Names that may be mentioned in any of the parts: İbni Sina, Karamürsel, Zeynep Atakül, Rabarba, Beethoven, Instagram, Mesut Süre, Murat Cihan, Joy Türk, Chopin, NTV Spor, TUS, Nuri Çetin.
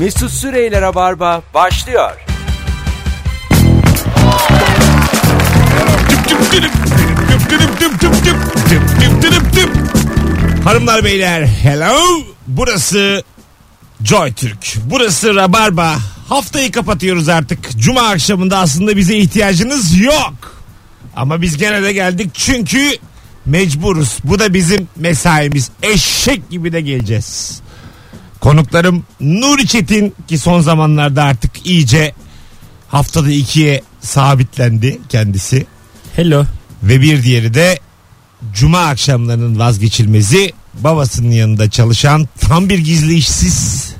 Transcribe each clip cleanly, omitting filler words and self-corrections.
Mesut Süre ile Rabarba başlıyor. Hanımlar beyler, hello. Burası Joy Türk. Burası Rabarba. Haftayı kapatıyoruz artık. Cuma akşamında aslında bize ihtiyacınız yok. Ama biz gene de geldik çünkü mecburuz. Bu da bizim mesaimiz. Eşek gibi de geleceğiz. Konuklarım Nuri Çetin ki son zamanlarda artık iyice haftada 2'ye sabitlendi kendisi. Hello. Ve bir diğeri de cuma akşamlarının vazgeçilmezi, babasının yanında çalışan, tam bir gizli işsiz,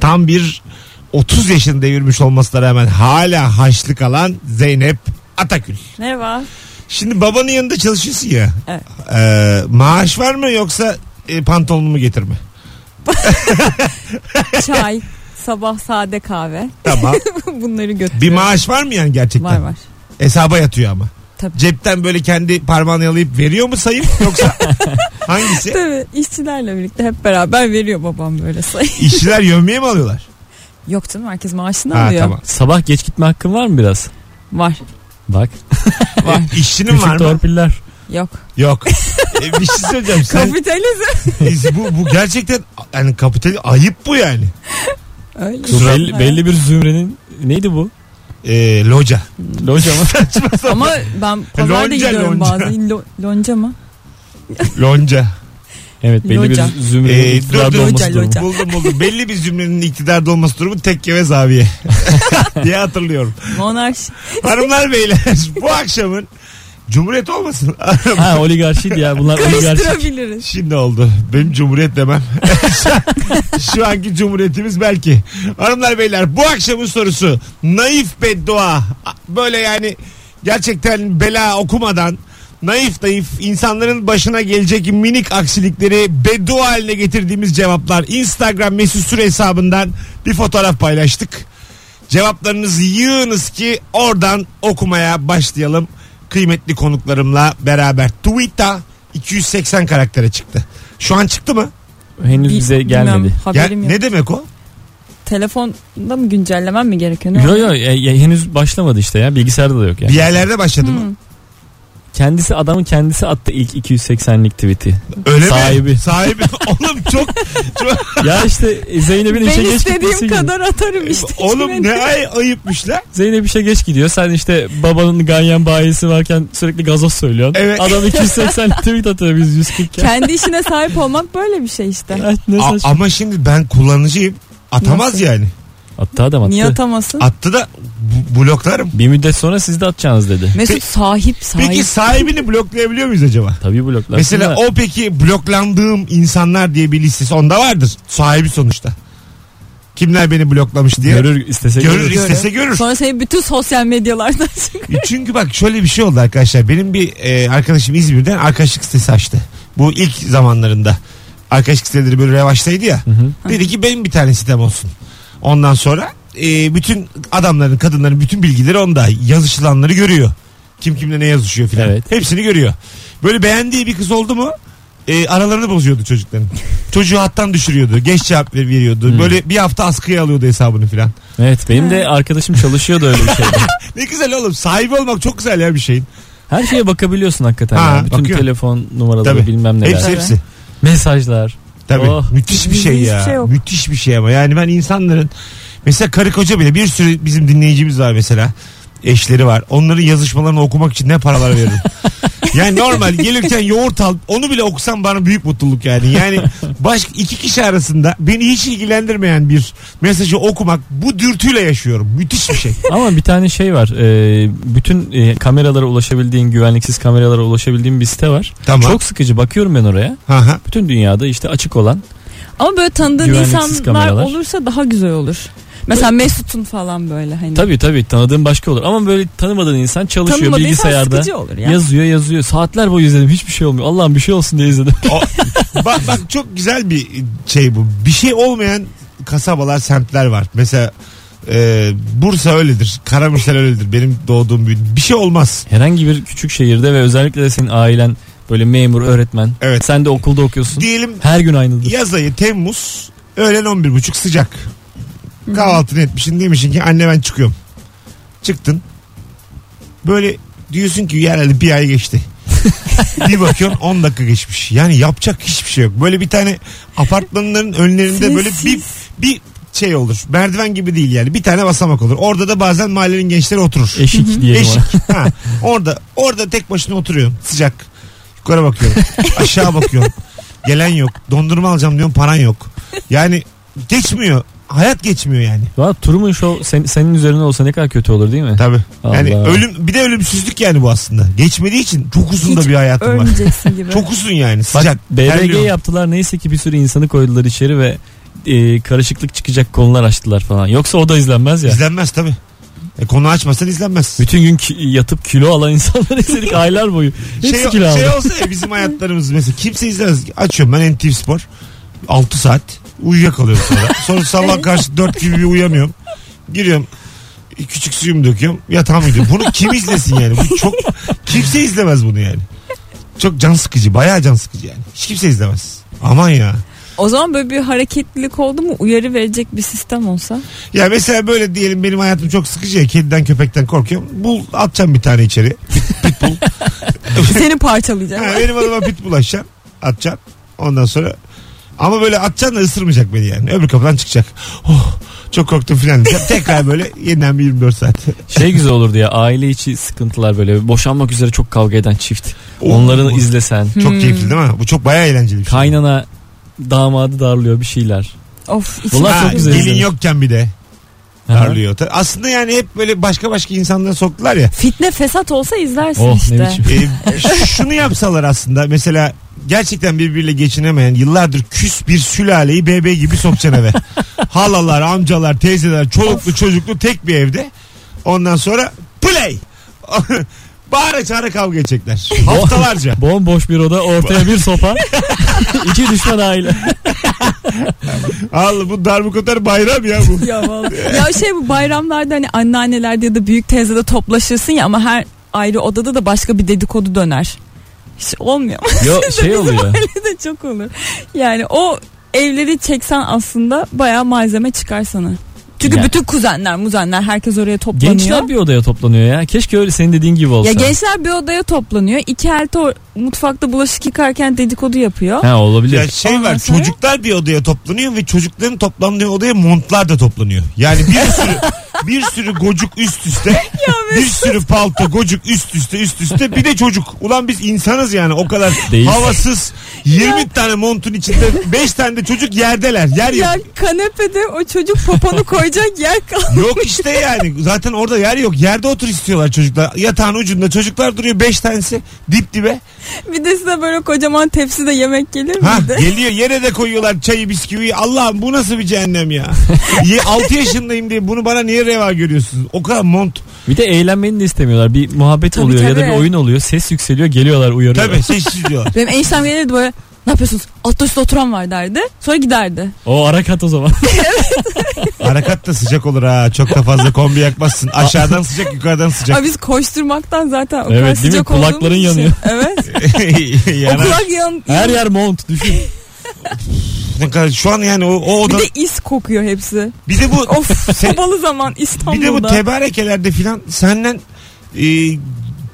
tam bir 30 yaşını devirmiş olmasına rağmen hala haçlık alan Zeynep Atakül. Merhaba. Şimdi babanın yanında çalışıyorsun ya. Evet. Maaş var mı yoksa pantolonumu getirme? Çay, sabah sade kahve. Tamam. Bunları götürüyor. Bir maaş var mı yani gerçekten? Var. Hesaba yatıyor ama. Tabii. Cepten böyle kendi parmağını yalayıp veriyor mu sayıp yoksa hangisi? Tabii işçilerle birlikte hep beraber veriyor babam böyle sayı. İşçiler yövmeye mi alıyorlar? Yok canım, herkes maaşını alıyor. Tamam. Sabah geç gitme hakkın var mı biraz? Var. Bak. Var. İşçinin küçük var mı? Torpiller. Yok. Bir şey söyleyeceğim. Sen, kapitalizm. bu gerçekten yani kapitalizm, ayıp bu yani. Öyle. Belli bir zümrenin neydi bu? Loca. Loca mı? Ama ben pazarda gidiyorum bazen. Lonca mı? Lonca. Evet, belli bir zümrenin iktidarda olması durumu. Buldum. Belli bir zümrenin iktidarda olması durumu tekke ve zaviye diye hatırlıyorum. Monarşi. Hanımlar beyler, bu akşamın Cumhuriyet olmasın. Ha, oligarşiydi ya bunlar, oligarşi. Şimdi oldu. Benim Cumhuriyet demem. Şu anki Cumhuriyetimiz belki. Hanımlar beyler, bu akşamın sorusu naif beddua. Böyle yani gerçekten bela okumadan naif insanların başına gelecek minik aksilikleri beddua haline getirdiğimiz cevaplar. Instagram Mesut Süre hesabından bir fotoğraf paylaştık. Cevaplarınızı yığınız ki oradan okumaya başlayalım. Kıymetli konuklarımla beraber. Twitter 280 karaktere çıktı. Şu an çıktı mı? Henüz bize gelmedi. Ne demek o? Telefonda mı güncellemem mi gerekiyor? Yok henüz başlamadı işte ya. Bilgisayarda da yok yani. Bir yerlerde başladı mı? Kendisi, adamın kendisi attı ilk 280'lik tweet'i. Öyle sahibi. Mi? Sahibi. Oğlum çok... Ya işte Zeynep'in işe geç gitmesi gibi. Ben istediğim kadar atarım işte. Oğlum ne ayıpmış lan. Zeynep işe geç gidiyor. Sen işte babanın ganyan bayisi varken sürekli gazoz söylüyorsun. Evet. Adam 280 tweet atıyor, biz 140'ken. Kendi işine sahip olmak böyle bir şey işte. Evet, ama şimdi ben kullanıcıyım. Atamaz nasıl? Yani. Attı adam, attı. Niye atamasın? Attı da bloklarım. Bir müddet sonra siz de atacağınız dedi. Mesut sahip. Peki sahibini bloklayabiliyor muyuz acaba? Tabii bloklar. Mesela o peki bloklandığım insanlar diye bir listesi onda vardır. Sahibi sonuçta. Kimler beni bloklamış diye. Görür istese görür. Sonra seni bütün sosyal medyalardan çıkıyor. Çünkü bak şöyle bir şey oldu arkadaşlar. Benim bir arkadaşım İzmir'den arkadaşlık sitesi açtı. Bu ilk zamanlarında. Arkadaşlık siteleri böyle revaçtaydı ya. Hı-hı. Dedi ki benim bir tane sitem olsun. Ondan sonra bütün adamların, kadınların bütün bilgileri onda. Yazışılanları görüyor. Kim kimle ne yazışıyor filan. Evet. Hepsini görüyor. Böyle beğendiği bir kız oldu mu aralarını bozuyordu çocukların. Çocuğu hattan düşürüyordu. Geç cevap veriyordu. Hmm. Böyle bir hafta askıya alıyordu hesabını filan. Evet, benim de arkadaşım çalışıyordu öyle bir şeyde. Ne güzel oğlum. Sahibi olmak çok güzel ya bir şeyin. Her şeye bakabiliyorsun hakikaten. Ha, yani. Bütün bakıyorum. Telefon numaraları, tabii. Bilmem neler. Hepsi. Mesajlar. Tabii. Oh, müthiş bir şey ya. Şey müthiş bir şey ama yani ben insanların mesela karı koca bile, bir sürü bizim dinleyicimiz var mesela, eşleri var, onların yazışmalarını okumak için ne paralar veririm. Yani normal gelirken yoğurt al, onu bile okusam bana büyük mutluluk yani. Yani başka iki kişi arasında beni hiç ilgilendirmeyen bir mesajı okumak, bu dürtüyle yaşıyorum. Müthiş bir şey. Ama bir tane şey var. Bütün kameralara ulaşabildiğin, güvenliksiz kameralara ulaşabildiğin bir site var. Tamam. Çok sıkıcı. Bakıyorum ben oraya. Aha. Bütün dünyada işte açık olan. Ama böyle tanıdığın insanlar kameralar olursa daha güzel olur. Mesela Mesut'un falan böyle hani. Tabii tanıdığın başka olur ama böyle tanımadığın insan çalışıyor, tanımadığı bilgisayarda insan ya. Yazıyor saatler boyu izledim, hiçbir şey olmuyor, Allah'ım bir şey olsun diye izledim. Bak çok güzel bir şey bu, bir şey olmayan kasabalar, semtler var mesela. Bursa öyledir, Karamürsel öyledir, benim doğduğum bir şey olmaz. Herhangi bir küçük şehirde ve özellikle de senin ailen böyle memur, öğretmen, evet. Sen de okulda okuyorsun diyelim, her gün aynıdır. Yaz ayı Temmuz öğlen 11.30 sıcak. kahvaltını etmişsin, demişsin ki anne ben çıkıyorum. Çıktın. Böyle diyorsun ki herhalde bir ay geçti. Bir bakıyorsun 10 dakika geçmiş. Yani yapacak hiçbir şey yok. Böyle bir tane apartmanların önlerinde böyle bir şey olur. Merdiven gibi değil yani. Bir tane basamak olur. Orada da bazen mahallenin gençleri oturur. Eşik diye. Eşik. Ha. Orada tek başına oturuyorsun. Sıcak. Yukarı bakıyorum. Aşağı bakıyorum. Gelen yok. Dondurma alacağım diyorum. Paran yok. Yani geçmiyor. Hayat geçmiyor yani. Valla Truman Show senin üzerine olsa ne kadar kötü olur değil mi? Tabii. Allah. Yani bir de ölümsüzlük yani bu aslında. Geçmediği için çok uzun da bir hayatım var. Gibi. Çok uzun yani. Sıcak. BBG yaptılar neyse ki bir sürü insanı koydular içeri ve karışıklık çıkacak konular açtılar falan. Yoksa o da izlenmez ya. İzlenmez tabii. Konu açmasan izlenmez. Bütün gün yatıp kilo alan insanlar izledik aylar boyu. Şey olsa ya bizim hayatlarımız mesela kimse izlemez. Açıyorum ben NTV Spor. 6 saat uyuyakalıyorum sonra. Sonra sabah karşı 4 gibi uyuyamıyorum. Giriyorum. Küçük suyumu döküyorum. Yatağıma gidiyorum. Bunu kim izlesin yani? Bu çok kimse izlemez bunu yani. Çok can sıkıcı. Bayağı can sıkıcı yani. Hiç kimse izlemez. Aman ya. O zaman böyle bir hareketlilik oldu mu? Uyarı verecek bir sistem olsa? Ya mesela böyle diyelim benim hayatım çok sıkıcı ya. Kediden köpekten korkuyorum. Atacağım bir tane içeri. Pitbull. Seni parçalayacağım. Ha, benim adıma pitbull atacağım. Ondan sonra ama böyle atacaksın da ısırmayacak beni yani. Öbür kapıdan çıkacak. Oh, çok korktum filan. Tekrar böyle yeniden bir 24 saat. Şey güzel olurdu ya, aile içi sıkıntılar böyle. Boşanmak üzere çok kavga eden çift. Onların izlesen. Çok keyifli değil mi? Bu çok bayağı eğlenceli bir şey. Kaynana damadı darlıyor bir şeyler. Of. Ha, gelin yokken bir de darlıyor. Aslında yani hep böyle başka insanlara soktular ya. Fitne fesat olsa izlersin işte. Şunu yapsalar aslında mesela. Gerçekten birbiriyle geçinemeyen yıllardır küs bir sülaleyi bebe gibi sokacaksın eve. Halalar, amcalar, teyzeler, çoluklu çocuklu tek bir evde. Ondan sonra play. Bağıra çağıra kavga edecekler. Haftalarca. Bomboş bir oda, ortaya bir sopa. İki düşman aile. Al bu darbukatar bayram ya bu. Ya bu bayramlarda hani anneannelerde ya da büyük teyzede toplaşırsın ya ama her ayrı odada da başka bir dedikodu döner. Hiç olmuyor. Yo, oluyor. Ailede çok olur. Yani o evleri çeksen aslında bayağı malzeme çıkar sana. Çünkü yani. Bütün kuzenler, muzenler herkes oraya toplanıyor. Gençler bir odaya toplanıyor ya. Keşke öyle senin dediğin gibi olsa. Ya gençler bir odaya toplanıyor. İki elti mutfakta bulaşık yıkarken dedikodu yapıyor. Ha olabilir. Ya var sonra... Çocuklar bir odaya toplanıyor ve çocukların toplandığı odaya montlar da toplanıyor. Yani bir sürü gocuk üst üste. Bir sürü palto gocuk üst üste bir de çocuk. Ulan biz insanız yani o kadar değil. Havasız 20 tane montun içinde 5 tane de çocuk yerdeler. Yer yok. Ya kanepede o çocuk poponu koyacak yer kalmadı. Yok işte yani zaten orada yer yok. Yerde otur istiyorlar çocuklar. Yatağın ucunda çocuklar duruyor 5 tanesi dip dibe. Bir de size böyle kocaman tepside yemek gelir miydi? Geliyor, yere de koyuyorlar çayı bisküviyi. Allah'ım bu nasıl bir cehennem ya. 6 yaşındayım diye bunu bana niye reva görüyorsunuz? O kadar mont. Bir de eğlenmeni de istemiyorlar. Bir muhabbet tabii, oluyor tabii. Ya da bir oyun oluyor. Ses yükseliyor. Geliyorlar uyarıyorlar. Tabii sessiz diyorlar. Benim eniştem gelirdi böyle. Ne yapıyorsunuz? Altta üstte oturan var derdi. Sonra giderdi. O arakat o zaman. Arakat da sıcak olur ha. Çok da fazla kombi yakmazsın. Aşağıdan sıcak yukarıdan sıcak. Abi biz koşturmaktan zaten o kadar sıcak olduğumuz kulakların yanıyor. Evet. O kulak yanıyor. Her yer mont düşün. Şu an yani o oda... Bir de is kokuyor hepsi. Bir de bu... Sobalı zaman İstanbul'da. Bir de bu tebarekelerde filan senden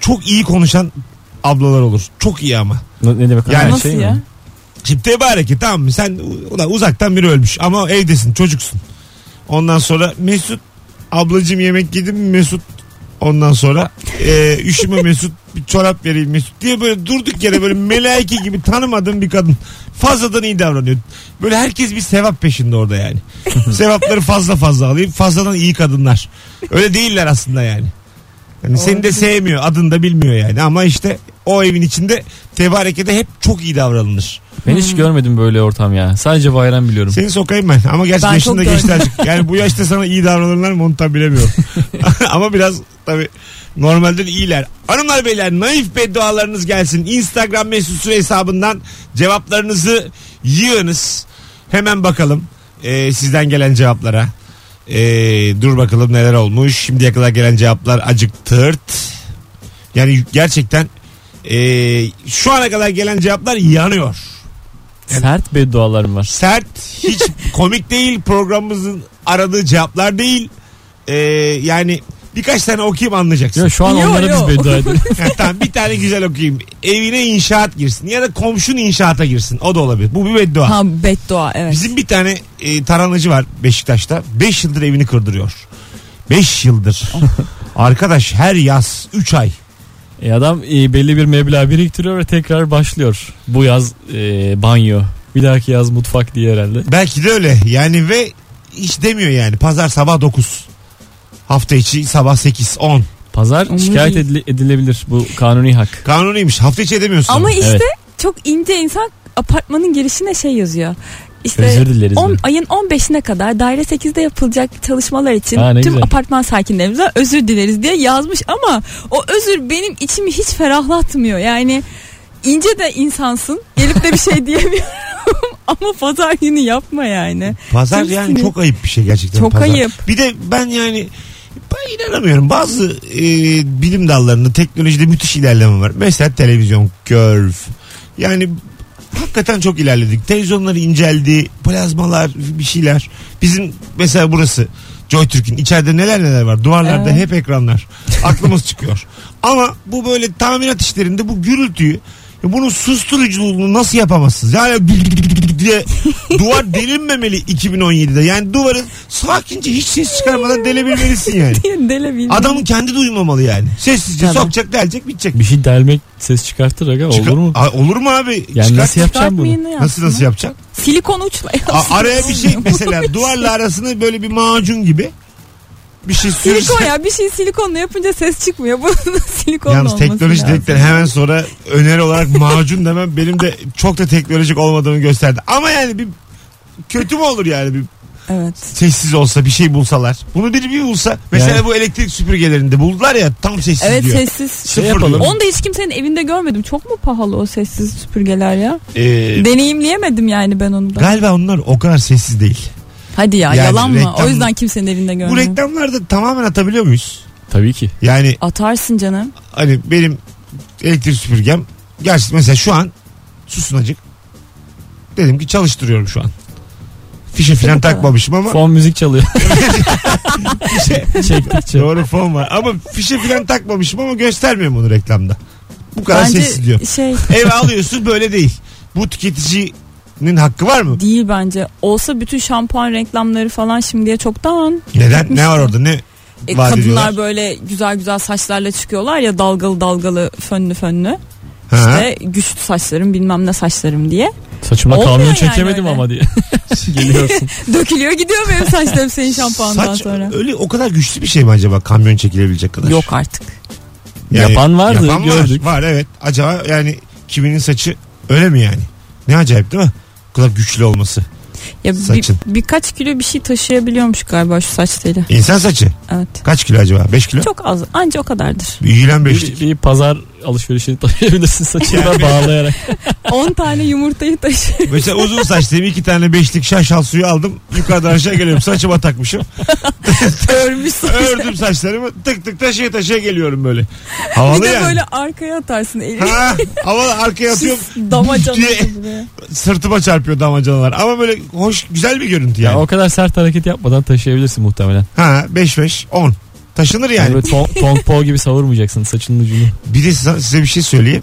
çok iyi konuşan ablalar olur. Çok iyi ama. Ne demek? Yani nasıl şey ya? Mi? Şimdi tebareke tamam mı? Sen uzaktan biri ölmüş ama evdesin çocuksun. Ondan sonra Mesut ablacığım yemek yedim mi Mesut? Ondan sonra üşüme Mesut bir çorap vereyim Mesut diye böyle durduk yere böyle melaike gibi tanımadığım bir kadın fazladan iyi davranıyor. Böyle herkes bir sevap peşinde orada yani. Sevapları fazla alayım fazladan iyi kadınlar. Öyle değiller aslında yani. Yani seni de sevmiyor adını da bilmiyor yani ama işte o evin içinde tebarekede hep çok iyi davranılır. Ben hiç görmedim böyle ortam ya. Sadece bayram biliyorum. Seni sokayım ben ama gerçi ben yaşında geçti artık. Yani bu yaşta sana iyi davranırlar mı onu tam bilemiyorum. Ama biraz tabii normalden iyiler. Hanımlar beyler naif beddualarınız gelsin. Instagram Mesut Süre hesabından cevaplarınızı yığınız. Hemen bakalım sizden gelen cevaplara. Dur bakalım neler olmuş. Şimdiye kadar gelen cevaplar acık tırt. Yani gerçekten şu ana kadar gelen cevaplar yanıyor. Sert beddualarım var. Sert, hiç komik değil, programımızın aradığı cevaplar değil. Yani birkaç tane okuyayım anlayacaksın. Ya şu an onlara biz beddua edelim. Tamam, bir tane güzel okuyayım. Evine inşaat girsin ya da komşun inşaata girsin. O da olabilir. Bu bir beddua. Ha, beddua, evet. Bizim bir tane taranıcı var Beşiktaş'ta. 5 yıldır evini kırdırıyor. 5 yıldır. Arkadaş her yaz 3 ay. Adam belli bir meblağ biriktiriyor ve tekrar başlıyor. Bu yaz banyo, bir dahaki yaz mutfak diye herhalde. Belki de öyle yani ve hiç demiyor yani. Pazar sabah 9, hafta içi sabah 8-10. Pazar şikayet edilebilir, bu kanuni hak. Kanuniymiş, hafta içi edemiyorsun. Ama işte evet, çok ince insan apartmanın girişine şey yazıyor. İşte ayın 15'ine kadar daire 8'de yapılacak çalışmalar için tüm apartman sakinlerimize özür dileriz diye yazmış ama o özür benim içimi hiç ferahlatmıyor. Yani ince de insansın, gelip de bir şey diyemiyorum ama pazar günü yapma yani. Pazar Hırsını. Yani çok ayıp bir şey gerçekten. Çok pazar. Ayıp. Bir de ben inanamıyorum. Bazı bilim dallarında, teknolojide müthiş ilerleme var. Mesela televizyon curve. Yani hakikaten çok ilerledik. Televizyonları inceldi, plazmalar, bir şeyler. Bizim mesela burası Joy Türk'ün içeride neler var. Duvarlarda hep ekranlar. Aklımız çıkıyor. Ama bu böyle tamirat işlerinde bu gürültüyü, bunun susturuculuğunu nasıl yapamazsınız? Yani diye duvar delinmemeli 2017'de. Yani duvarın sakince hiç ses çıkarmadan delebilmelisin yani. Adamın kendi duymamalı yani. Sessizce sokacak, delecek, bitecek. Bir şey delmek ses çıkartır aga, olur mu? Olur mu abi? Yani nasıl yapacaksın bunu? Nasıl yapacaksın? Silikon uçla. Araya bir şey mesela duvarla arasını böyle bir macun gibi bir şey sürüyorsun. Silikon ya, bir şey silikonla yapınca ses çıkmıyor. Bunun silikonla olması lazım. Yalnız teknoloji dedikten hemen sonra öneri olarak macun demem benim de çok da teknolojik olmadığını gösterdi. Ama yani bir kötü mü olur yani, bir evet, sessiz olsa, bir şey bulsalar. Bunu biri bir bulsa. Mesela yani bu elektrik süpürgelerinde buldular ya, tam sessiz evet, diyor. Evet, sessiz. Şey yapalım. Onu da hiç kimsenin evinde görmedim. Çok mu pahalı o sessiz süpürgeler ya? Deneyimleyemedim yani ben onu da. Galiba onlar o kadar sessiz değil. Hadi ya, yani yalan mı? O yüzden kimsenin elinde görmüyor. Bu reklamlarda tamamen atabiliyor muyuz? Tabii ki. Yani atarsın canım. Hani benim elektrik süpürgem gerçi mesela şu an susunacık. Dedim ki çalıştırıyorum şu an. Fişe filan takmamışım ama fon müzik çalıyor. Çektikçe. Doğru, fon var ama fişe filan takmamışım ama göstermiyorum bunu reklamda. Bu kadar sessiz diyor. Ev alıyorsun, böyle değil. Bu tüketici hakkı var mı? Değil bence. Olsa bütün şampuan reklamları falan şimdiye çoktan. Neden? Ne var orada? Ne vaat kadınlar ediyorlar? Böyle güzel güzel saçlarla çıkıyorlar ya, dalgalı dalgalı, fönlü fönlü. Ha. İşte güçlü saçlarım, bilmem ne saçlarım diye. Saçıma kamyon çekemedim yani ama diye. Geliyorsun. Dökülüyor gidiyor benim saçlarım senin şampuandan saç, sonra. Öyle o kadar güçlü bir şey mi acaba, kamyon çekilebilecek kadar? Yok artık. Yani, yapan vardı, gördük. Var evet. Acaba yani kiminin saçı öyle mi yani? Ne acayip değil mi? O kadar güçlü olması. Ya saçın. Birkaç kilo bir şey taşıyabiliyormuş galiba şu saç teli. İnsan saçı? Evet. Kaç kilo acaba? 5 kilo? Çok az. Anca o kadardır. İyilen 5'lik. Bir pazar alışverişini taşıyabilirsin saçını yani bağlayarak. 10 tane yumurtayı taşıyabilirsin. Mesela uzun saçlıyım. 2 tane 5'lik şaşal suyu aldım. Yukarıdan aşağı geliyorum. Saçıma takmışım. Örmüş saçlarımı. Ördüm saçlarımı. Tık tık taşıya geliyorum böyle. Havalı bir de yani. Böyle arkaya atarsın elini. Ha, havalı arkaya atıyorum. Damacanalar. Sırtıma çarpıyor damacanalar. Ama böyle hoş, güzel bir görüntü yani. Ya o kadar sert hareket yapmadan taşıyabilirsin muhtemelen. Ha 5-5-10. Taşınır yani. Tongpo gibi savurmayacaksın saçının ucunu. Bir de size bir şey söyleyeyim.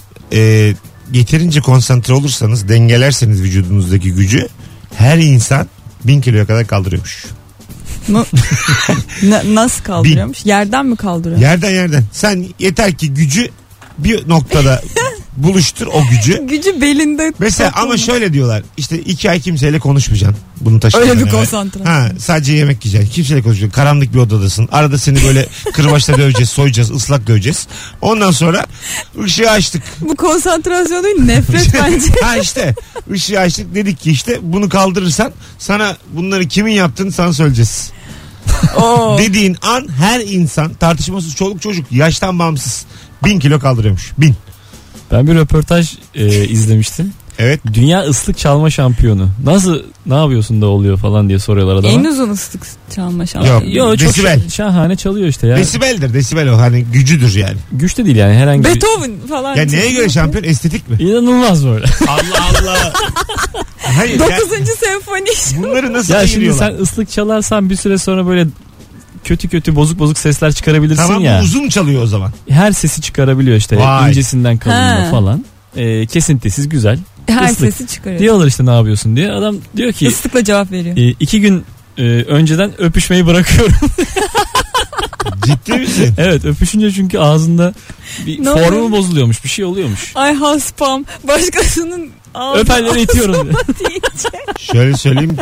Yeterince konsantre olursanız, dengelerseniz vücudunuzdaki gücü, her insan 1000 kiloya kadar kaldırıyormuş. Nasıl kaldırıyormuş? Yerden mi kaldırıyormuş? Yerden. Sen yeter ki gücü bir noktada buluştur o gücü. Gücü belinde. Mesela ama şöyle diyorlar. İşte 2 ay kimseyle konuşmayacaksın. Bunu taşıyacaksın. Öyle bir konsantre. Ha, sadece yemek yiyeceksin. Kimseyle konuşmayacaksın. Karanlık bir odadasın. Arada seni böyle kırbaçla döveceğiz, soyacağız, ıslak döveceğiz. Ondan sonra ışığı açtık. Bu konsantrasyon değil, nefret bence. Ha işte. Işığı açtık. Dedik ki işte bunu kaldırırsan sana bunları kimin yaptığını sana söyleyeceğiz. Dediğin an her insan, tartışmasız, çoluk çocuk, yaştan bağımsız 1000 kilo kaldırıyormuş. 1000. Ben bir röportaj izlemiştim. Evet. Dünya ıslık çalma şampiyonu. Nasıl, ne yapıyorsun da oluyor falan diye soruyorlar adama. En uzun ıslık çalma şampiyonu. Yok, çok şahane çalıyor işte ya. Desibeldir, desibel o, hani gücüdür yani. Güç de değil yani herhangi. Beethoven falan. Ya neye göre şampiyon? Estetik mi? İnanılmaz böyle. Allah Allah. Hayır. 9. senfoni. Bunları nasıl ayırıyorlar? Ya şimdi sen ıslık çalarsan bir süre sonra böyle kötü bozuk sesler çıkarabilirsin, tamam, ya. Tamam, uzun çalıyor o zaman. Her sesi çıkarabiliyor işte. Vay. İncesinden kalınına falan. Kesintisiz güzel. Her ıslık sesi çıkarıyor. Diyorlar işte ne yapıyorsun diye. Adam diyor ki. Islıkla cevap veriyor. 2 gün önceden öpüşmeyi bırakıyorum. Ciddi misin? Evet, öpüşünce çünkü ağzında bir formu bozuluyormuş, bir şey oluyormuş. Ay haspam, başkasının öpenleri itiyorum. Şöyle söyleyeyim,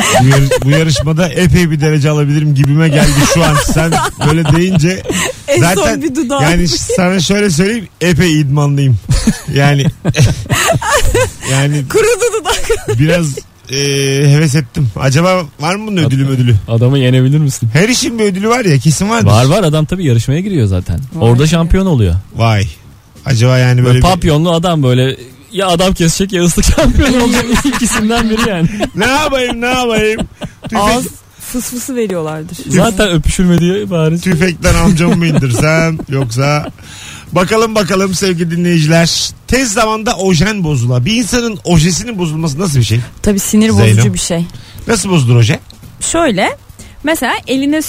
bu yarışmada epey bir derece alabilirim gibime geldi şu an. Sen böyle deyince zaten yani sana şöyle söyleyeyim, epey idmanlıyım. Yani kurudu dudak. Biraz heves ettim. Acaba var mı bunun ödülü? Adamı yenebilir misin? Her işin bir ödülü var ya, kesin vardır. Var adam tabii yarışmaya giriyor zaten. Vay. Orada şampiyon oluyor. Vay. Acaba yani böyle papyonlu adam böyle ya adam kesecek ya ıslık şampiyonu olacak, ikisinden biri yani. Ne yapayım? Ağız fısfısı veriyorlardır. Zaten öpüşülme diye bari. Tüfekten amcamı mı indirsem yoksa... Bakalım sevgili dinleyiciler. Tez zamanda ojen bozula. Bir insanın ojesinin bozulması nasıl bir şey? Tabii sinir bozucu bir şey. Nasıl bozulur oje? Şöyle mesela eline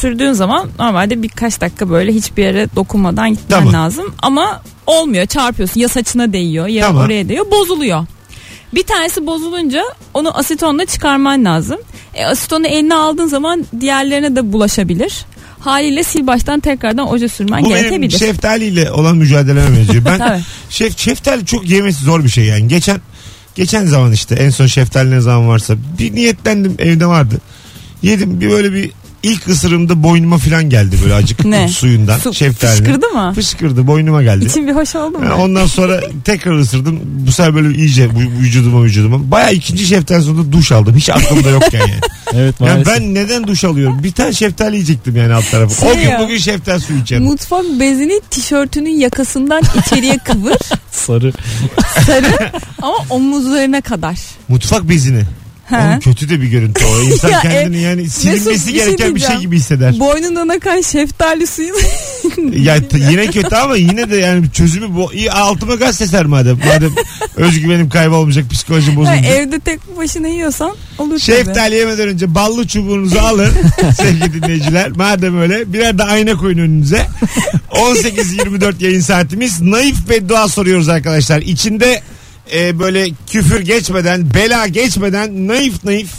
sürdüğün zaman normalde birkaç dakika böyle hiçbir yere dokunmadan gitmen lazım. Ama olmuyor, çarpıyorsun, ya saçına değiyor ya oraya değiyor, bozuluyor. Bir tanesi bozulunca onu asetonla çıkarman lazım. Asetonu eline aldığın zaman diğerlerine de bulaşabilir. Haliyle sil baştan tekrardan oje sürmen gerekebilir. Bu benim şeftaliyle olan mücadeleme benziyor. Ben şeftali çok yemesi zor bir şey yani. Geçen zaman işte en son şeftali ne zaman varsa bir niyetlendim, evde vardı. Yedim, bir böyle bir ilk ısırımda boynuma falan geldi böyle acık suyundan şeftali. Fışkırdı mı? Fışkırdı, boynuma geldi. İçim bir hoş oldu mu? Yani ondan sonra tekrar ısırdım. Bu sefer böyle iyice vücuduma. Bayağı ikinci şeftali sonunda duş aldım. Hiç aklımda yok yani. Evet, maalesef. Yani ben neden duş alıyorum? Bir tane şeftali yiyecektim yani alt tarafı. O gün bugün şeftali suyu içerim. Mutfak bezini tişörtünün yakasından içeriye kıvır. Sarı ama omuzlarına kadar. Mutfak bezini. Oğlum kötü de bir görüntü o. İnsan ya kendini yani silinmesi gereken bir şey gibi hisseder. Boynundan akan şeftali suyu. Ya yine kötü ama yine de yani çözümü bu. İyi, altıma gaz seser madem özgüvenim kaybolmayacak, psikolojim bozulacak. Evde tek başına yiyorsan olur. Şeftali yemeden önce ballı çubuğunuzu alın sevgili dinleyiciler. Madem öyle, birer de ayna koyun önünüze. 18-24 yayın saatimiz. Naif beddua soruyoruz arkadaşlar. İçinde böyle küfür geçmeden, bela geçmeden naif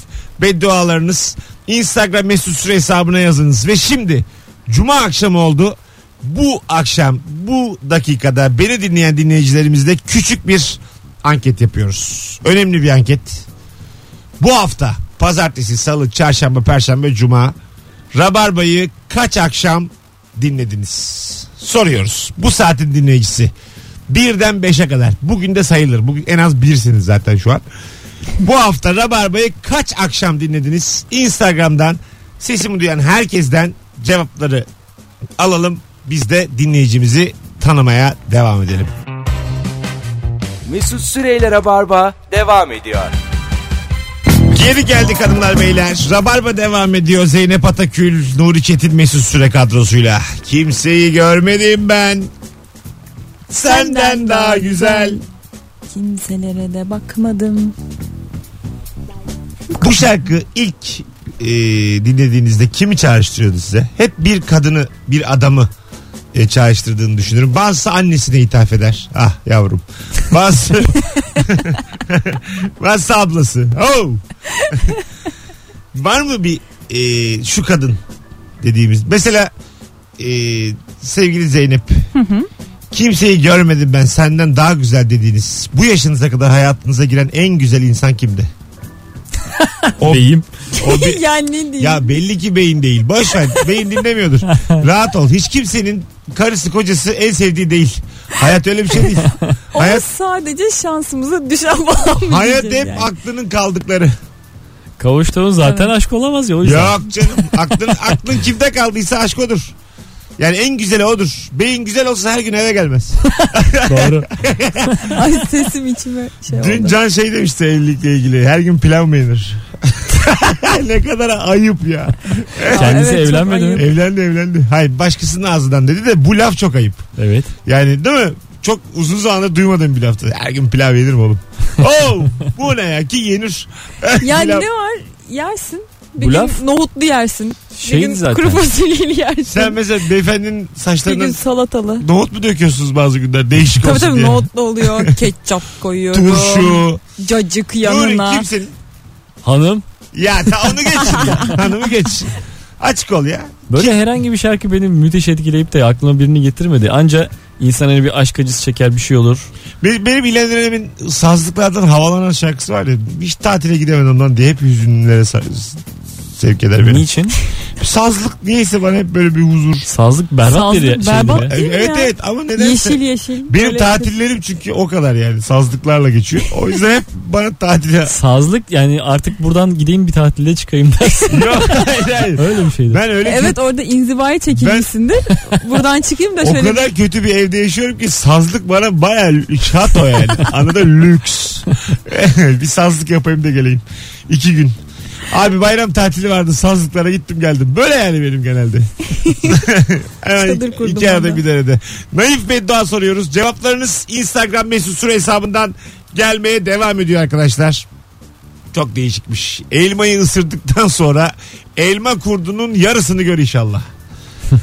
beddualarınız Instagram Mesut Süre hesabına yazınız. Ve şimdi cuma akşamı oldu. Bu akşam bu dakikada beni dinleyen dinleyicilerimizle küçük bir anket yapıyoruz. Önemli bir anket. Bu hafta pazartesi, salı, çarşamba, perşembe, cuma Rabarba'yı kaç akşam dinlediniz? Soruyoruz. Bu saatin dinleyicisi. 1'den 5'e kadar. Bugün de sayılır. Bugün en az birsiniz zaten şu an. Bu hafta Rabarba'yı kaç akşam dinlediniz? Instagram'dan sesimi duyan herkesten cevapları alalım. Biz de dinleyicimizi tanımaya devam edelim. Mesut Süre ile Rabarba devam ediyor. Geri geldik hanımlar beyler. Rabarba devam ediyor. Zeynep Atakül, Nuri Çetin, Mesut Süre kadrosuyla. Kimseyi görmedim ben. Senden daha güzel. Kimselere de bakmadım. Bu şarkı ilk dinlediğinizde kimi çağrıştırıyordu size? Hep bir kadını, bir adamı çağrıştırdığını düşünürüm. Bazısı annesine ithaf eder. Ah yavrum. Bazısı ablası. Oh. Var mı bir şu kadın dediğimiz? Mesela sevgili Zeynep. Hı. Kimseyi görmedim ben, senden daha güzel dediğiniz, bu yaşınıza kadar hayatınıza giren en güzel insan kimdi? Beyim. Yani ne diyeyim? Ya belli ki beyin değil. Boş ver. Beyin dinlemiyordur. Rahat ol. Hiç kimsenin karısı kocası en sevdiği değil. Hayat öyle bir şey değil. Hayat sadece şansımıza düşen falan. Hayat hep yani aklının kaldıkları. Kavuştuğun zaten aşk olamaz ya. Yok canım. Aklın kimde kaldıysa aşk odur. Yani en güzeli odur. Beyin güzel olsa her gün eve gelmez. Doğru. Ay sesim içime şey oldu. Dün Can şey demişti evlilikle ilgili. Her gün pilav mı yenir? Ne kadar ayıp ya. Kendisi evet, evlenmedi mi? Evlendi. Hayır, başkasının ağzından dedi de bu laf çok ayıp. Evet. Yani değil mi? Çok uzun zamandır duymadığım bir laftı. Her gün pilav yenir mi oğlum? Oh, bu ne ya ki yenir. Yani ne var? Yersin. Bir bu gün laf, nohutlu yersin. Şeyin bir gün zaten, kuru fasulyeli yersin. Sen mesela beyefendinin saçlarından bir gün salatalı. Nohut mu döküyorsunuz bazı günler değişik tabii olsun tabii diye? Tabii nohutlu oluyor. Ketçap koyuyorum. Turşu. Cacık yanına. Dur kimsin? Hanım. Ya onu geçin ya. Hanımı geç. Açık ol ya. Böyle kim? Herhangi bir şarkı beni müthiş etkileyip de aklıma birini getirmedi. Anca insan hani bir aşk acısı çeker bir şey olur. Benim ilerlememin sazlıklardan havalanan şarkısı var ya. Hiç tatile gidemedim ondan diye hep hüzünlere sevk eder beni. Niçin? Sazlık niyeyse bana hep böyle bir huzur. Sazlık berbat bir şey. Berbat değil mi? Evet ama nedense. Yeşil. Benim öyle tatillerim yeşil. Çünkü o kadar yani sazlıklarla geçiyor. O yüzden hep bana tatile. Sazlık yani artık buradan gideyim bir tatile çıkayım dersin. Yok hayır. Öyle bir şeydir. Ben öyle evet ki, orada inzivaya çekilmişsindir. Buradan çıkayım da şöyle. O kadar kötü bir evde yaşıyorum ki sazlık bana bayağı şato yani. Anladın lüks. Bir sazlık yapayım da geleyim. 2 gün. Abi bayram tatili vardı. Sazlıklara gittim geldim. Böyle yani benim genelde. İki arada bir derede. Naif beddua soruyoruz. Cevaplarınız Instagram Mesut Süre hesabından gelmeye devam ediyor arkadaşlar. Çok değişikmiş. Elmayı ısırdıktan sonra elma kurdunun yarısını gör inşallah.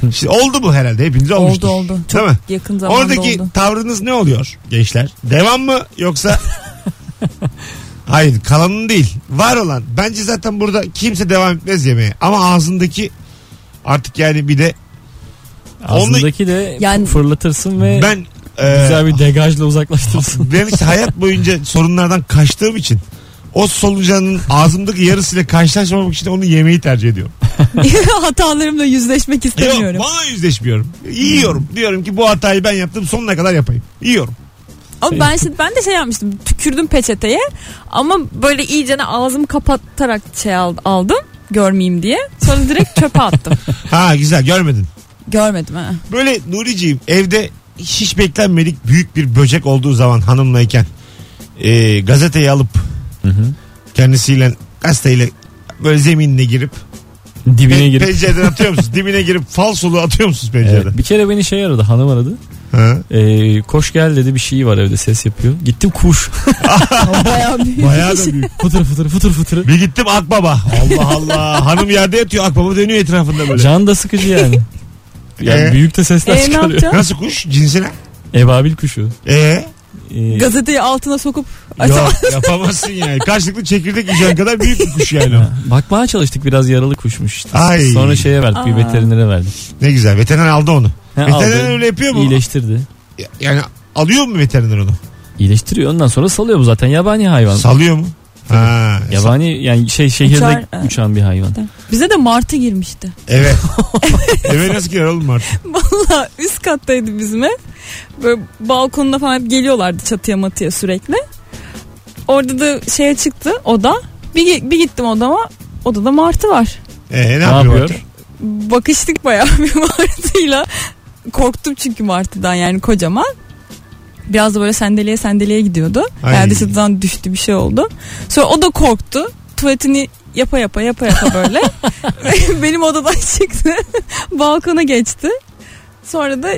İşte oldu bu herhalde. Hepiniz olmuştur. Oldu. Çok değil mi? Yakın zamanda oradaki oldu. Tavrınız ne oluyor gençler? Devam mı yoksa... Hayır kalanın değil. Var olan. Bence zaten burada kimse devam etmez yemeğe. Ama ağzındaki artık yani bir de ağzındaki onu, de yani, fırlatırsın ve ben, güzel bir degajla uzaklaştırsın. Ben işte hayat boyunca sorunlardan kaçtığım için o solucanın ağzımdaki yarısıyla karşılaşmamak için onu yemeği tercih ediyorum. Hatalarımla yüzleşmek istemiyorum. Yok bana yüzleşmiyorum. Yiyorum. Diyorum ki bu hatayı ben yaptım sonuna kadar yapayım. Yiyorum. Ama ben de şey yapmıştım, tükürdüm peçeteye ama böyle iyicene ağzımı kapatarak şey aldım görmeyeyim diye. Sonra direkt çöpe attım. Ha güzel, görmedin. Görmedim ha. Böyle Nuri'ciğim evde hiç beklenmedik büyük bir böcek olduğu zaman hanımlayken gazeteyi alıp kendisiyle gazeteyle böyle zeminine girip dibine girip pencereden atıyor musunuz? Dibine girip falsolu atıyor musunuz pencereden? Evet, bir kere beni şey aradı, hanım aradı. Koş gel dedi, bir şey var evde ses yapıyor. Gittim kuş. Bayağı da büyük. Fıtır. Bir gittim akbaba. Allah Allah. Hanım yerde yatıyor, akbaba dönüyor etrafında böyle. Can da sıkıcı yani. Yani büyük de sesler çıkarıyor. Nasıl kuş? Cinsi ne? Ebabil kuşu. Gazeteyi altına sokup açamazsın. Yapamazsın yani. Karşılıklı çekirdek yiyeceğin kadar büyük bir kuş yani. Bakmaya çalıştık, biraz yaralı kuşmuş işte. Ay. Sonra şeye verdik, bir veterinere verdik. Ne güzel, veteriner aldı onu. Veteriner öyle yapıyor mu? İyileştirdi. Yani alıyor mu veteriner onu? İyileştiriyor, ondan sonra salıyor, bu zaten yabani hayvan. Salıyor mu? Ha, yabani yani şehirde uçan bir hayvan. Bize de martı girmişti. Evet. Eve nasıl girer oğlum martı? Valla üst kattaydı bizim ev. Böyle balkonuna falan hep geliyorlardı çatıya matıya sürekli. Orada da şeye çıktı oda. Bir gittim odama, odada martı var. Ne yapıyor martı? Bakıştık bayağı bir martıyla. Korktum çünkü martıdan yani, kocaman. Biraz da böyle sendeleye gidiyordu. Herhalde çatıdan düştü, bir şey oldu. Sonra o da korktu. Tuvaletini yapa böyle. Benim odadan çıktı. Balkona geçti. Sonra da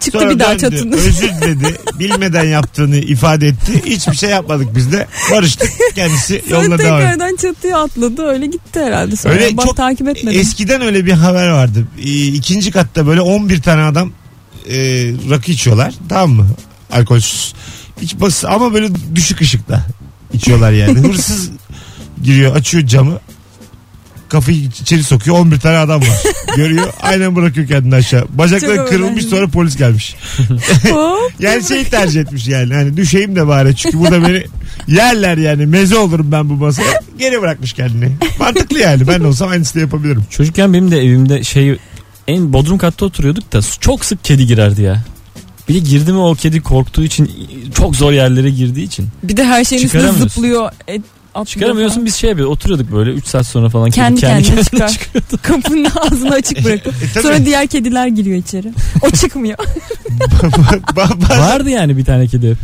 çıktı sonra bir daha çatının. Özür dedi. Bilmeden yaptığını ifade etti. Hiçbir şey yapmadık biz de. Barıştık. Kendisi yoluna devam etti. Tekrardan çatıya atladı. Öyle gitti herhalde. Sonra öyle çok, takip etmedim. Eskiden öyle bir haber vardı. 2. katta böyle 11 tane adam rakı içiyorlar. Tamam mı? Alkolsüz. Hiç basit, ama böyle düşük ışıkta içiyorlar yani. Hırsız giriyor, açıyor camı. Kafayı içeri sokuyor. 11 tane adam var. Görüyor. Aynen bırakıyor kendini aşağı. Bacakları kırılmış, sonra polis gelmiş. Yani şeyi tercih etmiş yani. Hani düşeyim de bari. Çünkü burada beni yerler yani. Meze olurum ben bu masaya. Geri bırakmış kendini. Mantıklı yani. Ben de olsam aynısını yapabilirim. Çocukken benim de evimde en bodrum katta oturuyorduk da çok sık kedi girerdi ya. Bir de girdi mi o kedi korktuğu için, çok zor yerlere girdiği için. Bir de her şeyin üstüne zıplıyor. Çıkaramıyorsun, biz şey yapıyoruz, oturuyorduk böyle 3 saat sonra falan kendi kendine çıkıyordu. Kapının ağzını açık bırakıp sonra diğer kediler giriyor içeri. O çıkmıyor. Vardı yani bir tane kedi.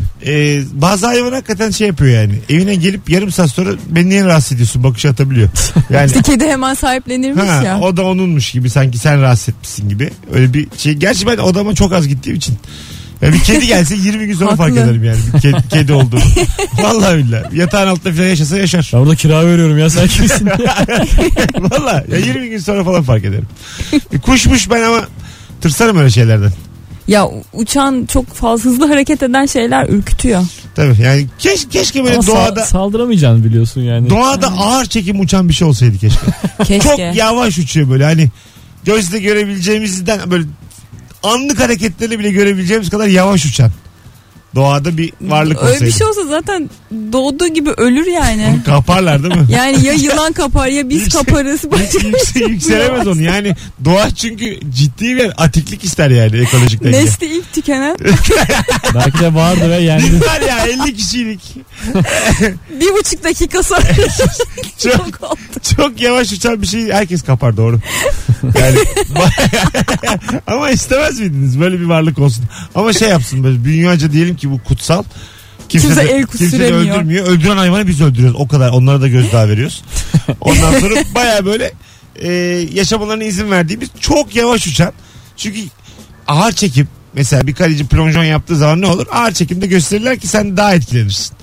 Bazı hayvan hakikaten şey yapıyor yani. Evine gelip yarım saat sonra beni niye rahatsız ediyorsun bakışı atabiliyor. Yani, işte kedi hemen sahiplenirmiş ya. O da onunmuş gibi, sanki sen rahatsız etmişsin gibi. Öyle bir şey. Gerçi ben odama çok az gittiğim için. Ya bir kedi gelse 20 gün sonra fark ederim yani. Kedi olduğunu. Vallahi billahi. Yatağın altında falan yaşasa yaşar. Ben burada kira veriyorum ya, sen kimsin? Vallahi ya 20 gün sonra falan fark ederim. Kuşmuş ben ama tırsarım öyle şeylerden. Ya uçan çok fazla hızlı hareket eden şeyler ürkütüyor. Tabii yani keşke böyle ama doğada... Saldıramayacağını biliyorsun yani. Doğada ağır çekim uçan bir şey olsaydı keşke. Çok yavaş uçuyor böyle hani. Gözle görebileceğimizden böyle... Anlık hareketlerini bile görebileceğimiz kadar yavaş uçan. Doğada bir varlık olsaydı. Öyle bir şey olsa zaten doğduğu gibi ölür yani. Kaparlar değil mi? Yani ya yılan kapar ya biz kaparız. Yükselemez onu yani. Doğa çünkü ciddi bir atiklik ister yani, ekolojik denge. Nesli ilk tükenen. Belki de vardır ha yani. Biz var ya 50 kişilik. 1,5 dakika sonra. çok yavaş uçan bir şey herkes kapar, doğru. Yani, ama istemez miydiniz böyle bir varlık olsun? Ama şey yapsın böyle dünyaca diyelim ki bu kutsal. Kimse öldürmüyor. Öldüren hayvanı biz öldürüyoruz. O kadar. Onlara da gözdağı veriyoruz. Ondan sonra baya böyle yaşamalarına izin verdiğimiz çok yavaş uçan. Çünkü ağır çekim. Mesela bir kaleci plonjon yaptığı zaman ne olur? Ağır çekimde gösterirler ki sen daha etkilenirsin.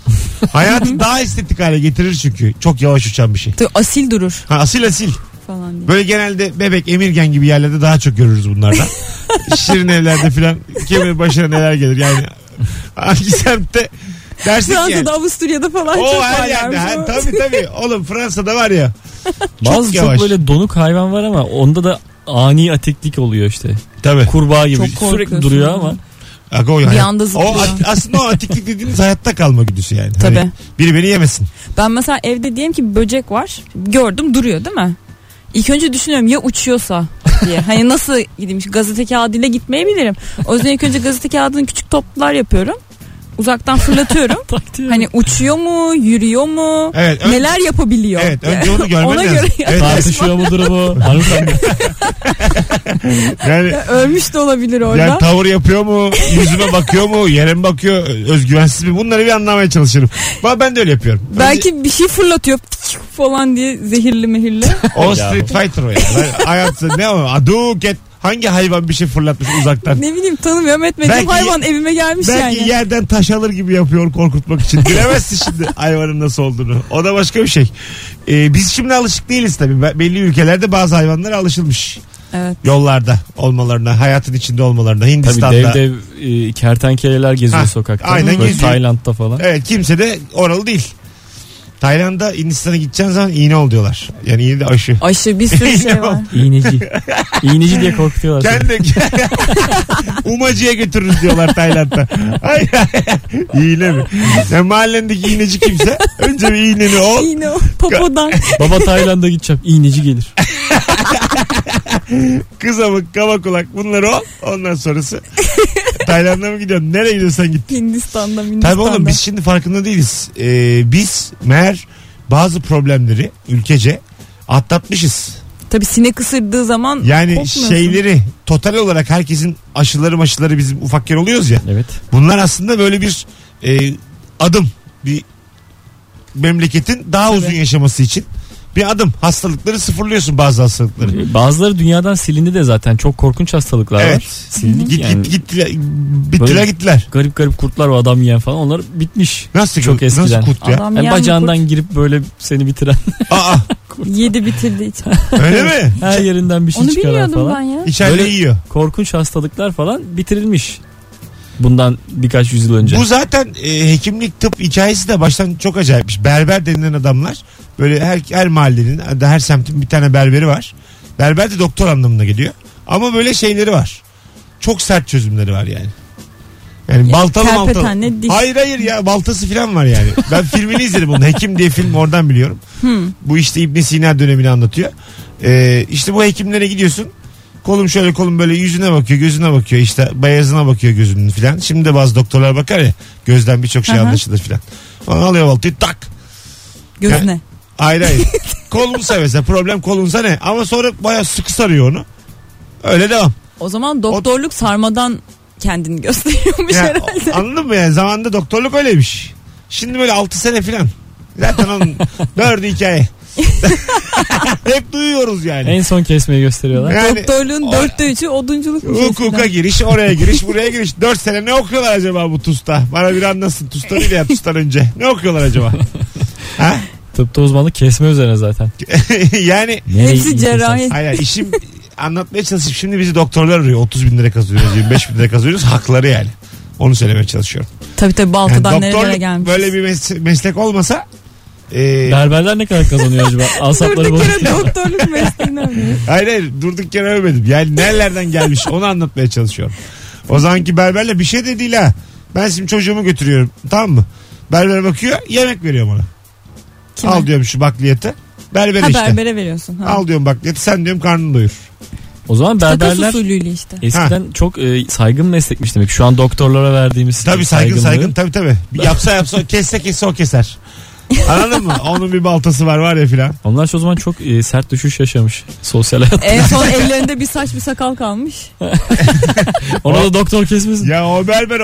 Hayatı daha estetik hale getirir çünkü. Çok yavaş uçan bir şey. Asil durur. Ha, asil. Falan böyle genelde Bebek, Emirgen gibi yerlerde daha çok görürüz bunlardan. Şirin evlerde filan kimin başına neler gelir yani. Hangi semtte dersek Fransa'da yani. Avusturya'da falan çok var yani. Hani, tabii oğlum Fransa'da var ya. Bazı çok böyle donuk hayvan var ama onda da ani atiklik oluyor işte. Tabii. Kurbağa gibi sürekli duruyor ama. Bir anda zıplıyor. Aslında o atiklik dediğimiz hayatta kalma güdüsü yani. Tabii. Hani biri beni yemesin. Ben mesela evde diyelim ki bir böcek var. Gördüm, duruyor değil mi? İlk önce düşünüyorum ya uçuyorsa diye. Hani nasıl gideyim? Gazete kağıdıyla gitmeyebilirim. O yüzden ilk önce gazete kağıdını küçük toplar yapıyorum. Uzaktan fırlatıyorum. Hani uçuyor mu? Yürüyor mu? Evet, neler yapabiliyor? Evet, önce onu görmen lazım. Evet, tartışıyor mu durumu? Yani, ölmüş de olabilir orada. Yani tavır yapıyor mu? Yüzüme bakıyor mu? Yere mi bakıyor? Özgüvensiz mi? Bunları bir anlamaya çalışırım. Ben de öyle yapıyorum. Önce... Belki bir şey fırlatıyor falan diye, zehirli mehirli. O Street Fighter o ya. Hayatı ne o? Aduket. Hangi hayvan bir şey fırlatmış uzaktan? Ne bileyim, tanımıyorum etmediğim hayvan evime gelmiş belki yani. Belki yerden taş alır gibi yapıyor korkutmak için. Bilemezsin şimdi hayvanın nasıl olduğunu. O da başka bir şey. Biz şimdi alışık değiliz tabii. Belli ülkelerde bazı hayvanlara alışılmış. Evet. Yollarda olmalarına, hayatın içinde olmalarına, Hindistan'da. Tabii dev kertenkeleler geziyor sokakta. Aynen geziyor. Tayland'da falan. Evet, kimse de oralı değil. Tayland'a, Hindistan'a gideceğin zaman iğne ol diyorlar. Yani iğne de aşı. Aşı bir sürü şey var. İğneci. İğneci diye korkutuyorlar. Kendi umacıya götürürüz diyorlar Tayland'da. İğne mi? Yani mahallendeki iğneci kimse önce bir iğneni ol. İğne ol. Popodan. Baba Tayland'a gideceğim. İğneci gelir. Kızamık, kaba kulak, bunlar o. Ondan sonrası. Tayland'a mı gidiyorsun? Nereye gidiyorsan git. Hindistan'da. Tabii oğlum biz şimdi farkında değiliz. Biz meğer bazı problemleri ülkece atlatmışız. Tabii sinek ısırdığı zaman yani şeyleri total olarak herkesin aşıları bizim ufakken oluyoruz ya. Evet. Bunlar aslında böyle bir adım. Bir memleketin daha uzun yaşaması için. Bir adım. Hastalıkları sıfırlıyorsun, bazı hastalıkları. Bazıları dünyadan silindi de zaten. Çok korkunç hastalıklar var. Silindi yani. Gittiler. Garip kurtlar, o adam yiyen falan. Onlar bitmiş. Nasıl? Çok eskiden. Nasıl kurt ya? Yani bacağından girip böyle seni bitiren. Aa. Yedi bitirdi için. Öyle mi? Her yerinden bir şey çıkaran falan. Onu bilmiyordum ben ya. İçeride böyle yiyor. Korkunç hastalıklar falan bitirilmiş. Bundan birkaç yüzyıl önce. Bu zaten hekimlik, tıp hikayesi de baştan çok acayipmiş. Berber denilen adamlar böyle her mahallenin, her semtin bir tane berberi var. Berber de doktor anlamına geliyor. Ama böyle şeyleri var. Çok sert çözümleri var yani. Yani baltalı. Hayır ya, baltası falan var yani. Ben filmini izledim onun. Hekim diye film, oradan biliyorum. Bu işte İbni Sina dönemini anlatıyor. İşte bu hekimlere gidiyorsun. Kolum şöyle, kolum böyle, yüzüne bakıyor, gözüne bakıyor, işte beyazına bakıyor gözünün filan. Şimdi de bazı doktorlar bakar ya, gözden birçok şey anlaşılır filan. Alıyor baltayı, tak. Gözüne. Yani, hayır. Kolunsa mesela problem kolunsa ne? Ama sonra bayağı sıkı sarıyor onu. Öyle devam. O zaman doktorluk sarmadan kendini gösteriyormuş yani, herhalde. Anladın mı yani? Zamanında doktorluk öyleymiş. Şimdi böyle 6 sene falan. Zaten onun 4'ü hikaye. Hep duyuyoruz yani. En son kesmeyi gösteriyorlar. Yani, doktorluğun 4'te 3'ü odunculuk. Hukuka giriş, oraya giriş, buraya giriş. 4 sene ne okuyorlar acaba bu TUS'ta? Bana bir anlasın. TUS'ta değil ya, TUS'tan önce. Ne okuyorlar acaba? Ha? Tıpta uzmanlık kesme üzerine zaten. Yani. Hepsi cerrahi. Hayır, işim anlatmaya çalışıp şimdi bizi doktorlar arıyor. 30.000 lira kazıyoruz, 25.000 lira kazıyoruz. Hakları yani. Onu söylemeye çalışıyorum. Tabii baltadan yani nerelere gelmiş. Böyle bir meslek olmasa. Berberler ne kadar kazanıyor acaba? Asapları bozuk. Durduk yere doktorluk mesleğinden mi? Hayır durduk yere ölmedim. Yani nerelerden gelmiş onu anlatmaya çalışıyorum. O zamanki berberle bir şey de değil ha. Ben şimdi çocuğumu götürüyorum, tamam mı? Berber bakıyor, yemek veriyor bana. Kime? Al diyorum şu bakliyeti. Berbere işte. Berbere veriyorsun. Ha. Al diyorum bakliyeti, sen diyorum karnını doyur. O zaman berberler işte. Eskiden çok saygın meslekmiş demek. Şu an doktorlara verdiğimiz tabii saygın tabii. Yapsa kesse o keser. Anladın mı? Onun bir baltası var ya filan. Onlar o zaman çok sert düşüş yaşamış sosyal hayatında. En son ellerinde bir saç bir sakal kalmış. Ona da doktor kesmesin. Ya o berber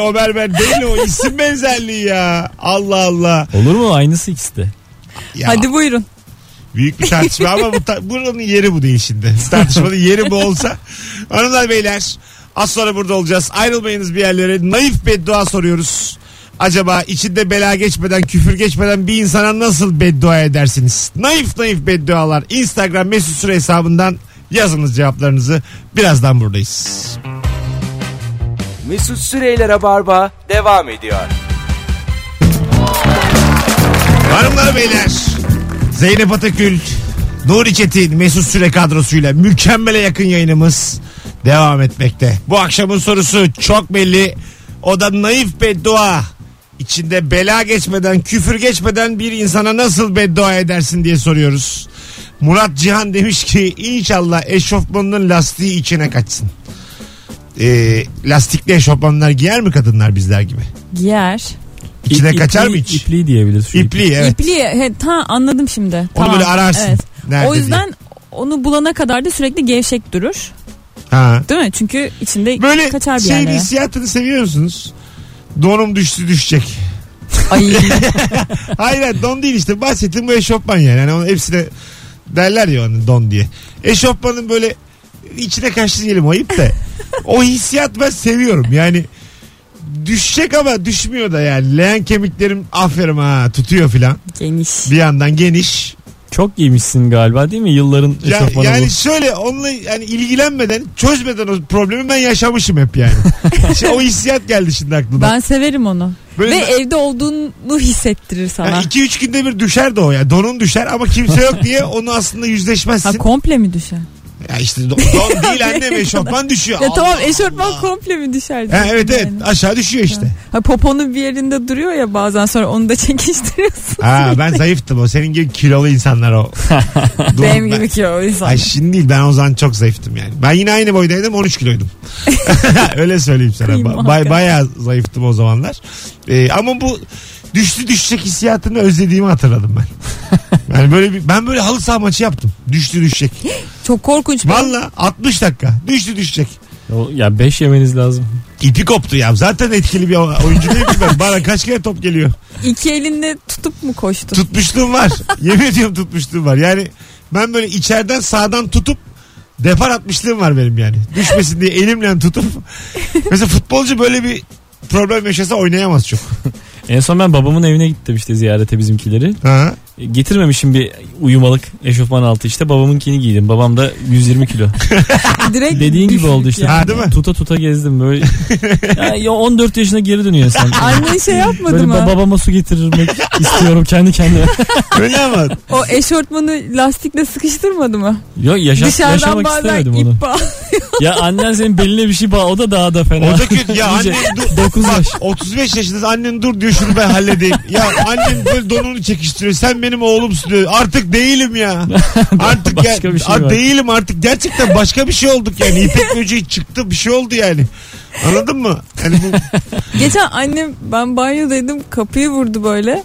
değil o, isim benzerliği ya. Allah Allah. Olur mu? Aynısı ikisi de. Ya. Hadi buyurun. Büyük bir tartışma ama buranın yeri bu değil şimdi. Tartışmanın yeri bu olsa. Hanımlar beyler, az sonra burada olacağız. Ayrılmayınız bir yerlere. Naif beddua soruyoruz. Acaba içinde bela geçmeden, küfür geçmeden bir insana nasıl beddua edersiniz? Naif beddualar. Instagram Mesut Süre hesabından yazınız cevaplarınızı. Birazdan buradayız. Mesut Süre ile Rabarba devam ediyor. Hanımlar beyler, Zeynep Atakül, Nuri Çetin, Mesut Süre kadrosuyla mükemmele yakın yayınımız devam etmekte. Bu akşamın sorusu çok belli. O da naif beddua. İçinde bela geçmeden, küfür geçmeden bir insana nasıl beddua edersin diye soruyoruz. Murat Cihan demiş ki inşallah eşofmanının lastiği içine kaçsın. Lastikli eşofmanlar giyer mi kadınlar bizler gibi? Giyer. İçine kaçar mı hiç? İpliği diyebiliriz. İpliği evet. İpliği, anladım şimdi. Onu tamam. Böyle ararsın. Evet. O yüzden diye. Onu bulana kadar da sürekli gevşek durur. Ha. Değil mi? Çünkü içinde böyle kaçar bir yere. Böyle hissiyatını seviyor musunuz? Donum düştü düşecek. Ay. Hayır don değil işte. Bahsettiğim bu eşofman yani. Yani onun hepsine derler ya onun don diye. Eşofmanın böyle içine kaçtı diyelim, ayıp da. O hissiyat ben seviyorum. Yani düşecek ama düşmüyor da yani. Leğen kemiklerim aferin ha tutuyor filan. Geniş. Bir yandan geniş. Çok giymişsin galiba değil mi? Yılların eşofmanı yani bu. Şöyle onunla yani ilgilenmeden, çözmeden o problemi ben yaşamışım hep yani. O hissiyat geldi şimdi aklıma. Ben severim onu. Böyle ve evde olduğunu hissettirir sana. 2-3 günde bir düşer de o yani. Donun düşer ama kimse yok diye onu aslında yüzleşmezsin. Ha, komple mi düşer? Ya işte don değil annem, eşofman düşüyor. Ya Allah, tamam eşofman Allah. Komple mi düşer? Evet yani. Aşağı düşüyor işte. Ha, poponun bir yerinde duruyor ya bazen, sonra onu da çekiştiriyorsun. Ha, ben zayıftım, o senin gibi kilolu insanlar o. Benim gibi kilolu insanlar. Ay şimdi değil, ben o zaman çok zayıftım yani. Ben yine aynı boydaydım, 13 kiloydum. Öyle söyleyeyim sana. Bayağı zayıftım o zamanlar. Ama bu düştü düşecek hissiyatını özlediğimi hatırladım ben. Yani ben böyle halı saha maçı yaptım. Düştü düşecek. Çok korkunç. Valla 60 dakika. Düştü düşecek. Ya 5 yemeniz lazım. İpi koptu ya. Zaten etkili bir oyuncu değil ki ben. Bana kaç kere top geliyor. 2 elinde tutup mu koştun? Tutmuşluğum var. Yemin ediyorum tutmuşluğum var. Yani ben böyle içeriden sağdan tutup depar atmışlığım var benim yani. Düşmesin diye elimle tutup. Mesela futbolcu böyle bir problem yaşasa oynayamaz çok. En son ben babamın evine gittim işte ziyarete bizimkileri. Ha. Getirmemişim bir uyumalık eşofman altı işte. Babamınkini giydim. Babam da 120 kilo. Direkt dediğin gibi oldu işte. Ha, değil mi? Tuta gezdim böyle. Ya 14 yaşına geri dönüyor sen. Anne şey yapmadı böyle mı? Böyle babama su getirmek istiyorum kendi kendime. Öyle ama. O eşortmanı lastikle sıkıştırmadı mı? Yok yaşamak istemedim onu. Ya annen senin beline bir şey bağ. O da daha da fena. O da kötü ya annen. 9 yaş. 35 yaşındasın annen dur diyor şunu ben halledeyim. Ya annen böyle donunu çekiştiriyor. Sen benim oğlumsun diyor. Artık değilim ya. Artık başka ya, bir şey değilim artık. Gerçekten başka bir şey olduk yani. İpek böceği çıktı, bir şey oldu yani. Anladın mı? Yani bu... Geçen annem, ben banyodaydım, kapıyı vurdu böyle.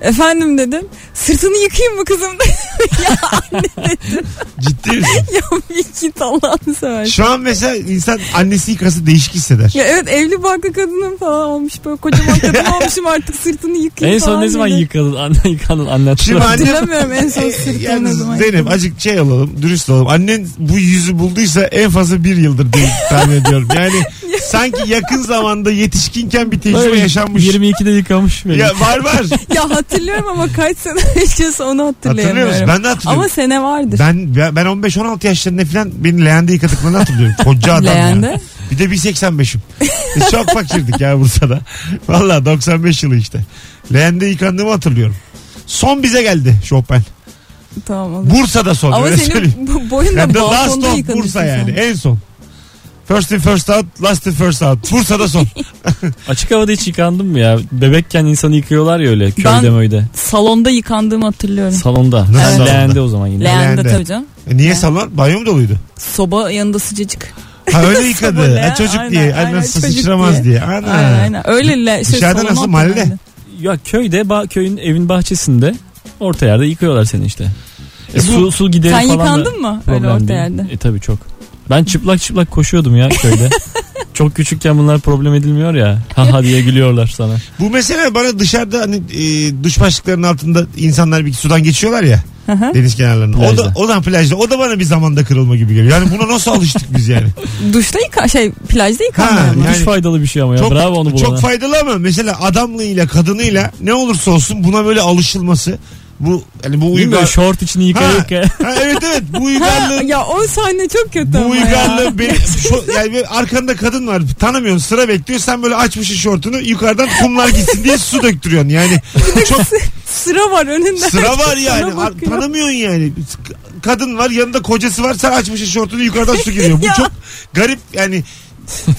Efendim dedim. Sırtını yıkayayım mı kızım dedim. Ya anne dedim. Ciddi misin? Ya git Allah'ını seversen. Şu an mesela insan annesi yıkası değişik hisseder. Ya evet, evli barklı kadının falan olmuş. Böyle kocaman kadın olmuşum, artık sırtını yıkayayım. En son ne zaman yıkadın? Anne yıkadın anne. Şimdi hatırlamıyorum en son sırtını yani ne zaman. Zeynep azıcık şey olalım, dürüst olalım. Annen bu yüzü bulduysa en fazla bir yıldır diye tahmin ediyorum. Yani sanki yakın zamanda yetişkinken bir tecrübe böyle yaşanmış. 22'de yıkamış böyle. Ya var var. Ya hatırlıyorum ama kaç sene geçiyorsa onu hatırlayamıyorum. Hatırlıyor musun? Ben de hatırlıyorum. Ama sene vardır. Ben 15-16 yaşlarında falan beni leğende yıkadıklarını hatırlıyorum. Koca adam leğende ya. Bir de 1.85'im. Çok fakirdik ya Bursa'da. Valla 95 yılı işte. Leğende yıkandığımı hatırlıyorum. Son bize geldi Chopin. Tamam olur. Bursa'da son. Ama öyle senin söyleyeyim. Boyun da balkonda yıkanmışsın. Bursa yani en son. First in first out, last in first out. Bursa'da son. Açık havada hiç yıkandın mı ya? Bebekken insanı yıkıyorlar ya öyle köyde möyde. Ben salonda yıkandığımı hatırlıyorum. Salonda. Nasıl evet. Leğende o zaman yine. Leğende tabii canım. Niye yani. Salon? Banyo mu doluydu? Soba yanında sıcacık. Ha öyle yıkadı. Ha, çocuk aynen, diye. Aynen sıçramaz diye. Aynen. Aynen. Öyle dışarıda nasıl mahallede? Ya köyde, köyün evin bahçesinde orta yerde yıkıyorlar seni işte. Su gideri sen falan. Sen yıkandın mı öyle orta yerde? Tabii çok. Ben çıplak koşuyordum ya köyde. Çok küçükken bunlar problem edilmiyor ya. Haha diye gülüyorlar sana. Bu mesele bana dışarıda hani duş başlıklarının altında insanlar bir sudan geçiyorlar ya. Deniz kenarlarında. O da plajda. O da bana bir zamanda kırılma gibi geliyor. Yani buna nasıl alıştık biz yani? Duşta plajda yıkanmıyor mu? Yani duş faydalı bir şey ama ya. Çok, bravo onu bulana. Çok faydalı ama mesela adamlığıyla kadınıyla ne olursa olsun buna böyle alışılması. Bu hani bu uygar şort içini yıkayık. Evet bu uygarlığı. Ya o sahne çok kötü. Bu uygarlığı benim yani arkanda kadın var. Tanımıyorsun, sıra bekliyor. Sen böyle açmışsın şortunu. Yukarıdan kumlar gitsin diye su döktürüyorsun. Yani çok sıra var önünde. Sıra var yani. Tanımıyorsun yani. Kadın var, yanında kocası var. Sen açmışsın şortunu, yukarıdan su giriyor. Bu çok garip yani.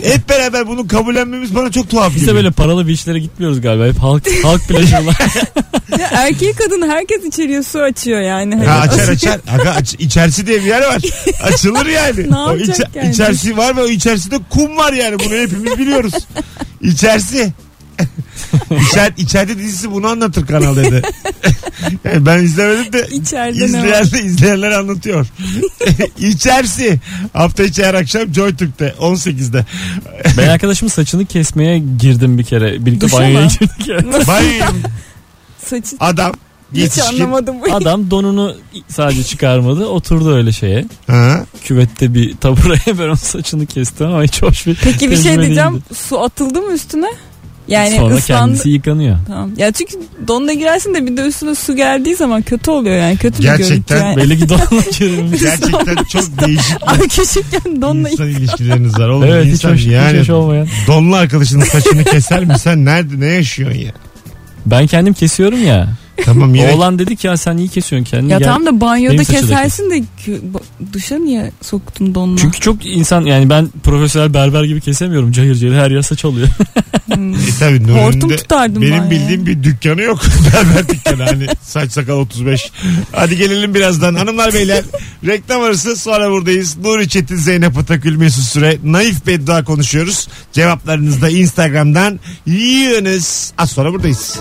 Hep beraber bunu kabullenmemiz bana çok tuhaf geliyor. Biz de böyle paralı bir işlere gitmiyoruz galiba. Hep halk plajılar. Erkeği kadın herkes içeriye su açıyor yani. Hani açar. Aga, içerisi diye bir yer var. Açılır yani. Ne o yani? İçerisi var ve o içerisinde kum var yani. Bunu hepimiz biliyoruz. İçerisi. İçeride dizisi bunu anlatır kanalda. Yani ben izlemedim de izleyenler anlatıyor. İçerisi hafta içi her akşam Joy Türk'te 18'de. Ben arkadaşımın saçını kesmeye girdim bir kere. Birlikte banyoya girdik. Adam hiç anlamadım. Adam donunu sadece çıkarmadı. Oturdu öyle şeye. Ha? Küvette bir tabureye, ben onun saçını kestim ama hiç hoş bir. Peki bir şey diyeceğim. Değildi. Su atıldı mı üstüne? Yani sonra kendisi yıkanıyor. Tamam. Ya çünkü donla girersin de bir de üstüne su geldiği zaman kötü oluyor yani. Kötü gerçekten bir görüntü. Belli ki donla girilmiş. Gerçekten çok değişik. Abi küçükken donla insan ilişkileriniz var. Oğlum, evet insan, hiç hoş yani, olmayan. Donla arkadaşının saçını keser mi? Sen nerede ne yaşıyorsun ya? Ben kendim kesiyorum ya. Tamam, oğlan dedi ki ya sen iyi kesiyorsun kendini. Ya tamam da banyoda kesersin de duşa niye soktun donla? Çünkü çok insan yani ben profesyonel berber gibi kesemiyorum. Cayır cayır her yer saç oluyor. Tabii hortum tutardım benim ben bildiğim yani. Bir dükkanı yok. Berber dükkanı hani saç sakal 35. Hadi gelelim birazdan hanımlar beyler. Reklam arası sonra buradayız. Nuri Çetin, Zeynep Atakül, Mesut Süre. Naif beddua konuşuyoruz. Cevaplarınızda Instagram'dan yığınız. Az sonra buradayız.